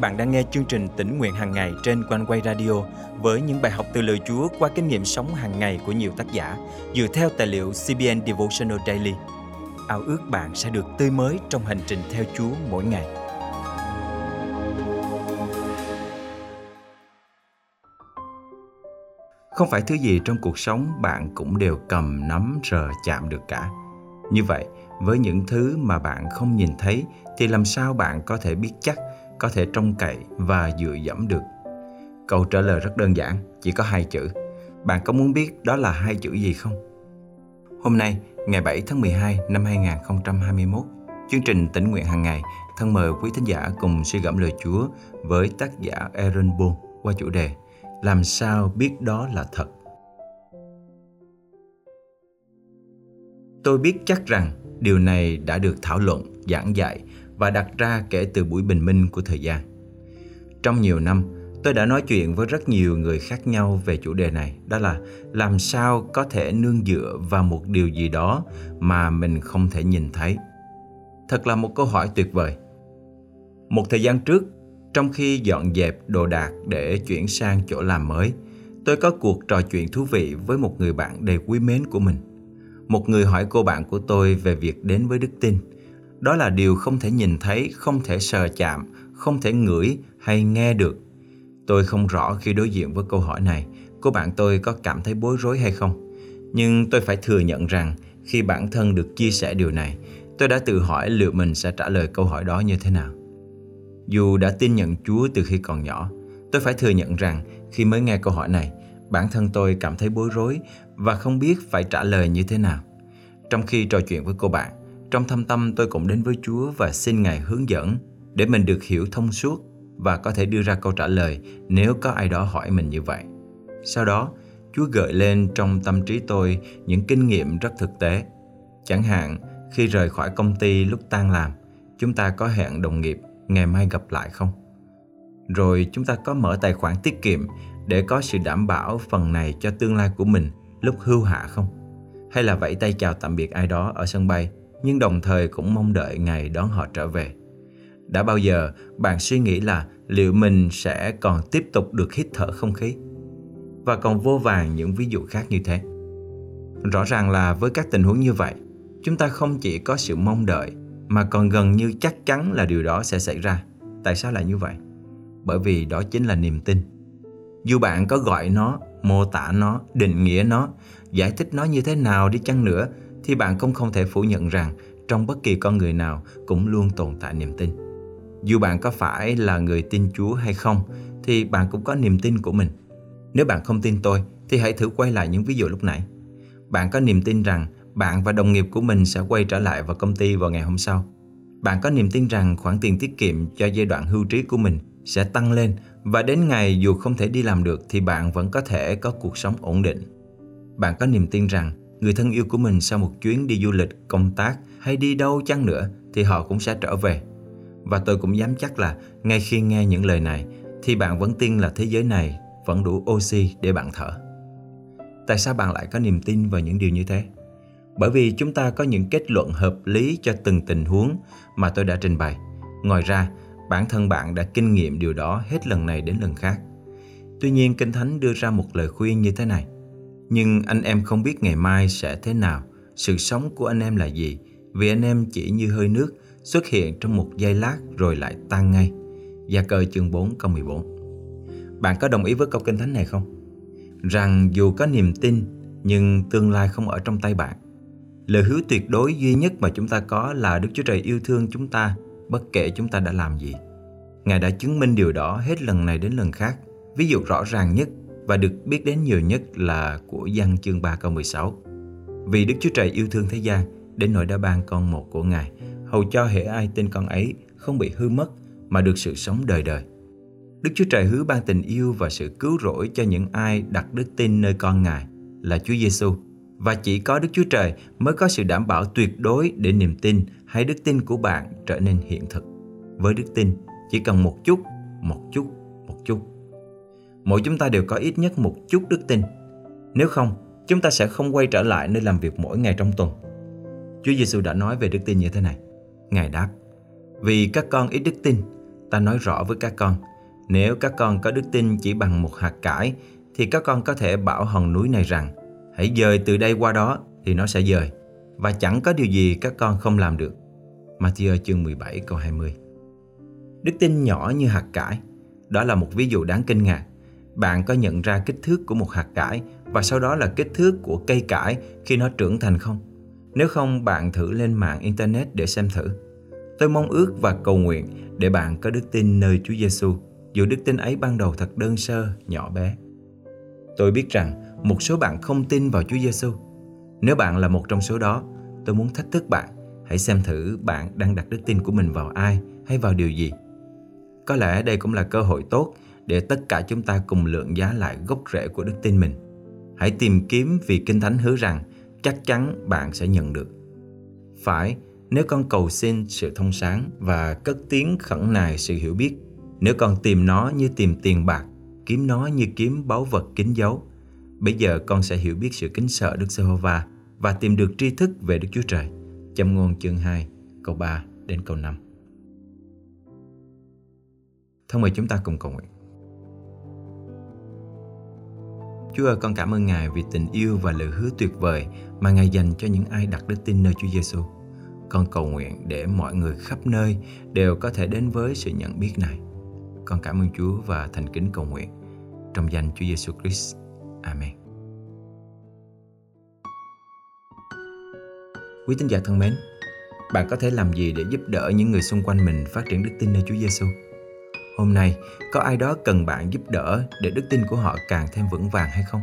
bạn đang nghe chương trình Tỉnh Nguyện Hàng Ngày trên Quang Quay Radio với những bài học từ lời Chúa qua kinh nghiệm sống hàng ngày của nhiều tác giả dựa theo tài liệu CBN Devotional Daily. Ao ước bạn sẽ được tươi mới trong hành trình theo Chúa mỗi ngày. Không phải thứ gì trong cuộc sống bạn cũng đều cầm, nắm, sờ, chạm được cả. Như vậy, với những thứ mà bạn không nhìn thấy thì làm sao bạn có thể biết chắc, có thể trông cậy và dựa dẫm được? Câu trả lời rất đơn giản, chỉ có 2 chữ. Bạn có muốn biết đó là 2 chữ gì không? Hôm nay, ngày 7 tháng 12 năm 2021, chương trình Tỉnh Nguyện Hàng Ngày thân mời quý thính giả cùng suy gẫm lời Chúa với tác giả Aaron Boone qua chủ đề Làm sao biết đó là thật? Tôi biết chắc rằng điều này đã được thảo luận, giảng dạy và đặt ra kể từ buổi bình minh của thời gian. Trong nhiều năm, tôi đã nói chuyện với rất nhiều người khác nhau về chủ đề này, đó là làm sao có thể nương dựa vào một điều gì đó mà mình không thể nhìn thấy. Thật là một câu hỏi tuyệt vời. Một thời gian trước, trong khi dọn dẹp đồ đạc để chuyển sang chỗ làm mới, tôi có cuộc trò chuyện thú vị với một người bạn đầy quý mến của mình. Một người hỏi cô bạn của tôi về việc đến với đức tin. Đó là điều không thể nhìn thấy, không thể sờ chạm, không thể ngửi hay nghe được. Tôi không rõ khi đối diện với câu hỏi này, cô bạn tôi có cảm thấy bối rối hay không. Nhưng tôi phải thừa nhận rằng khi bản thân được chia sẻ điều này, tôi đã tự hỏi liệu mình sẽ trả lời câu hỏi đó như thế nào. Dù đã tin nhận Chúa từ khi còn nhỏ, tôi phải thừa nhận rằng khi mới nghe câu hỏi này, bản thân tôi cảm thấy bối rối và không biết phải trả lời như thế nào. Trong khi trò chuyện với cô bạn, trong thâm tâm tôi cũng đến với Chúa và xin Ngài hướng dẫn để mình được hiểu thông suốt và có thể đưa ra câu trả lời nếu có ai đó hỏi mình như vậy. Sau đó, Chúa gợi lên trong tâm trí tôi những kinh nghiệm rất thực tế. Chẳng hạn, khi rời khỏi công ty lúc tan làm, chúng ta có hẹn đồng nghiệp ngày mai gặp lại không? Rồi chúng ta có mở tài khoản tiết kiệm để có sự đảm bảo phần này cho tương lai của mình lúc hưu hạ không? Hay là vẫy tay chào tạm biệt ai đó ở sân bay, nhưng đồng thời cũng mong đợi ngày đón họ trở về. Đã bao giờ bạn suy nghĩ là liệu mình sẽ còn tiếp tục được hít thở không khí? Và còn vô vàn những ví dụ khác như thế. Rõ ràng là với các tình huống như vậy, chúng ta không chỉ có sự mong đợi mà còn gần như chắc chắn là điều đó sẽ xảy ra. Tại sao lại như vậy? Bởi vì đó chính là niềm tin. Dù bạn có gọi nó, mô tả nó, định nghĩa nó, giải thích nó như thế nào đi chăng nữa, thì bạn cũng không thể phủ nhận rằng trong bất kỳ con người nào cũng luôn tồn tại niềm tin. Dù bạn có phải là người tin Chúa hay không, thì bạn cũng có niềm tin của mình. Nếu bạn không tin tôi, thì hãy thử quay lại những ví dụ lúc nãy. Bạn có niềm tin rằng bạn và đồng nghiệp của mình sẽ quay trở lại vào công ty vào ngày hôm sau. Bạn có niềm tin rằng khoản tiền tiết kiệm cho giai đoạn hưu trí của mình sẽ tăng lên và đến ngày dù không thể đi làm được thì bạn vẫn có thể có cuộc sống ổn định. Bạn có niềm tin rằng người thân yêu của mình sau một chuyến đi du lịch, công tác hay đi đâu chăng nữa thì họ cũng sẽ trở về. Và tôi cũng dám chắc là ngay khi nghe những lời này thì bạn vẫn tin là thế giới này vẫn đủ oxy để bạn thở. Tại sao bạn lại có niềm tin vào những điều như thế? Bởi vì chúng ta có những kết luận hợp lý cho từng tình huống mà tôi đã trình bày. Ngoài ra, bản thân bạn đã kinh nghiệm điều đó hết lần này đến lần khác. Tuy nhiên, Kinh Thánh đưa ra một lời khuyên như thế này: nhưng anh em không biết ngày mai sẽ thế nào, sự sống của anh em là gì, vì anh em chỉ như hơi nước, xuất hiện trong một giây lát rồi lại tan ngay. Gia-cơ chương 4 câu 14. Bạn có đồng ý với câu Kinh Thánh này không? Rằng dù có niềm tin, nhưng tương lai không ở trong tay bạn. Lời hứa tuyệt đối duy nhất mà chúng ta có là Đức Chúa Trời yêu thương chúng ta, bất kể chúng ta đã làm gì. Ngài đã chứng minh điều đó hết lần này đến lần khác. Ví dụ rõ ràng nhất và được biết đến nhiều nhất là của Giăng chương 3 câu 16. Vì Đức Chúa Trời yêu thương thế gian, đến nỗi đã ban con một của Ngài, hầu cho hễ ai tin con ấy không bị hư mất mà được sự sống đời đời. Đức Chúa Trời hứa ban tình yêu và sự cứu rỗi cho những ai đặt đức tin nơi con Ngài là Chúa Giêsu. Và chỉ có Đức Chúa Trời mới có sự đảm bảo tuyệt đối để niềm tin hay đức tin của bạn trở nên hiện thực. Với đức tin, chỉ cần một chút, một chút, một chút. Mỗi chúng ta đều có ít nhất một chút đức tin. Nếu không, chúng ta sẽ không quay trở lại nơi làm việc mỗi ngày trong tuần. Chúa Giêsu đã nói về đức tin như thế này. Ngài đáp: vì các con ít đức tin, Ta nói rõ với các con, nếu các con có đức tin chỉ bằng một hạt cải, thì các con có thể bảo hòn núi này rằng, hãy dời từ đây qua đó, thì nó sẽ dời. Và chẳng có điều gì các con không làm được. Matthew chương 17 câu 20. Đức tin nhỏ như hạt cải. Đó là một ví dụ đáng kinh ngạc. Bạn có nhận ra kích thước của một hạt cải và sau đó là kích thước của cây cải khi nó trưởng thành không? Nếu không, bạn thử lên mạng Internet để xem thử. Tôi mong ước và cầu nguyện để bạn có đức tin nơi Chúa Giêsu, dù đức tin ấy ban đầu thật đơn sơ, nhỏ bé. Tôi biết rằng một số bạn không tin vào Chúa Giêsu. Nếu bạn là một trong số đó, tôi muốn thách thức bạn. Hãy xem thử bạn đang đặt đức tin của mình vào ai hay vào điều gì. Có lẽ đây cũng là cơ hội tốt để tất cả chúng ta cùng lượng giá lại gốc rễ của đức tin mình. Hãy tìm kiếm, vì Kinh Thánh hứa rằng chắc chắn bạn sẽ nhận được. Phải, nếu con cầu xin sự thông sáng và cất tiếng khẩn nài sự hiểu biết, nếu con tìm nó như tìm tiền bạc, kiếm nó như kiếm báu vật kín dấu, bây giờ con sẽ hiểu biết sự kính sợ Đức Giê-hô-va và tìm được tri thức về Đức Chúa Trời. Châm ngôn chương 2, câu 3 đến câu 5. Thân mời chúng ta cùng cầu nguyện. Chúa ơi, con cảm ơn Ngài vì tình yêu và lời hứa tuyệt vời mà Ngài dành cho những ai đặt đức tin nơi Chúa Giêsu. Con cầu nguyện để mọi người khắp nơi đều có thể đến với sự nhận biết này. Con cảm ơn Chúa và thành kính cầu nguyện trong danh Chúa Giêsu Christ. Amen. Quý tín giả thân mến, bạn có thể làm gì để giúp đỡ những người xung quanh mình phát triển đức tin nơi Chúa Giêsu? Hôm nay, có ai đó cần bạn giúp đỡ để đức tin của họ càng thêm vững vàng hay không?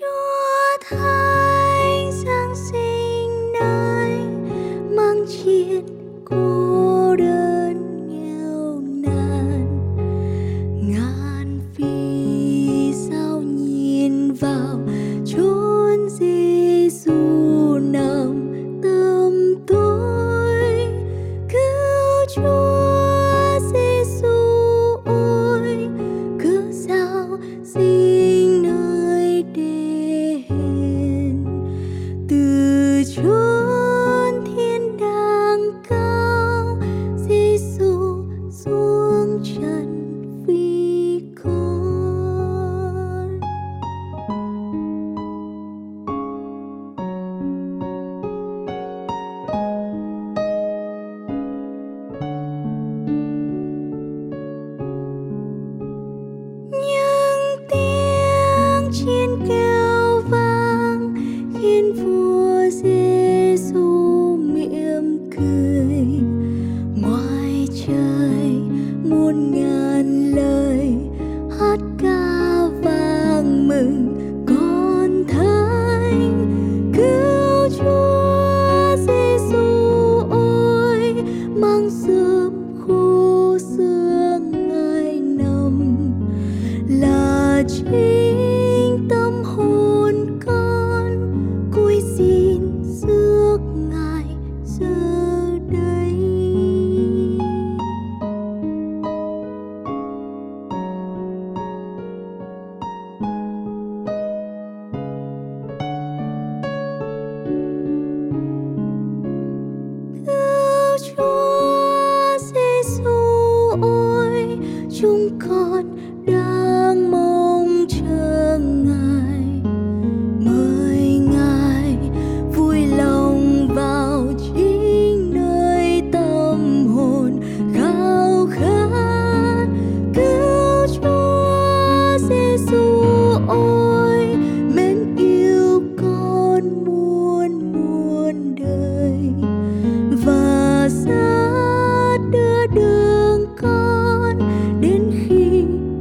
Chúa Thánh Giáng sinh nơi mang triết cô đơn nghèo nàn, ngàn vì sao nhìn vào chốn Giêsu nằm tâm tối, cứu Chúa Giêsu ơi, cứ sao sinh nơi đền từ Chúa.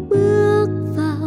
Bước vào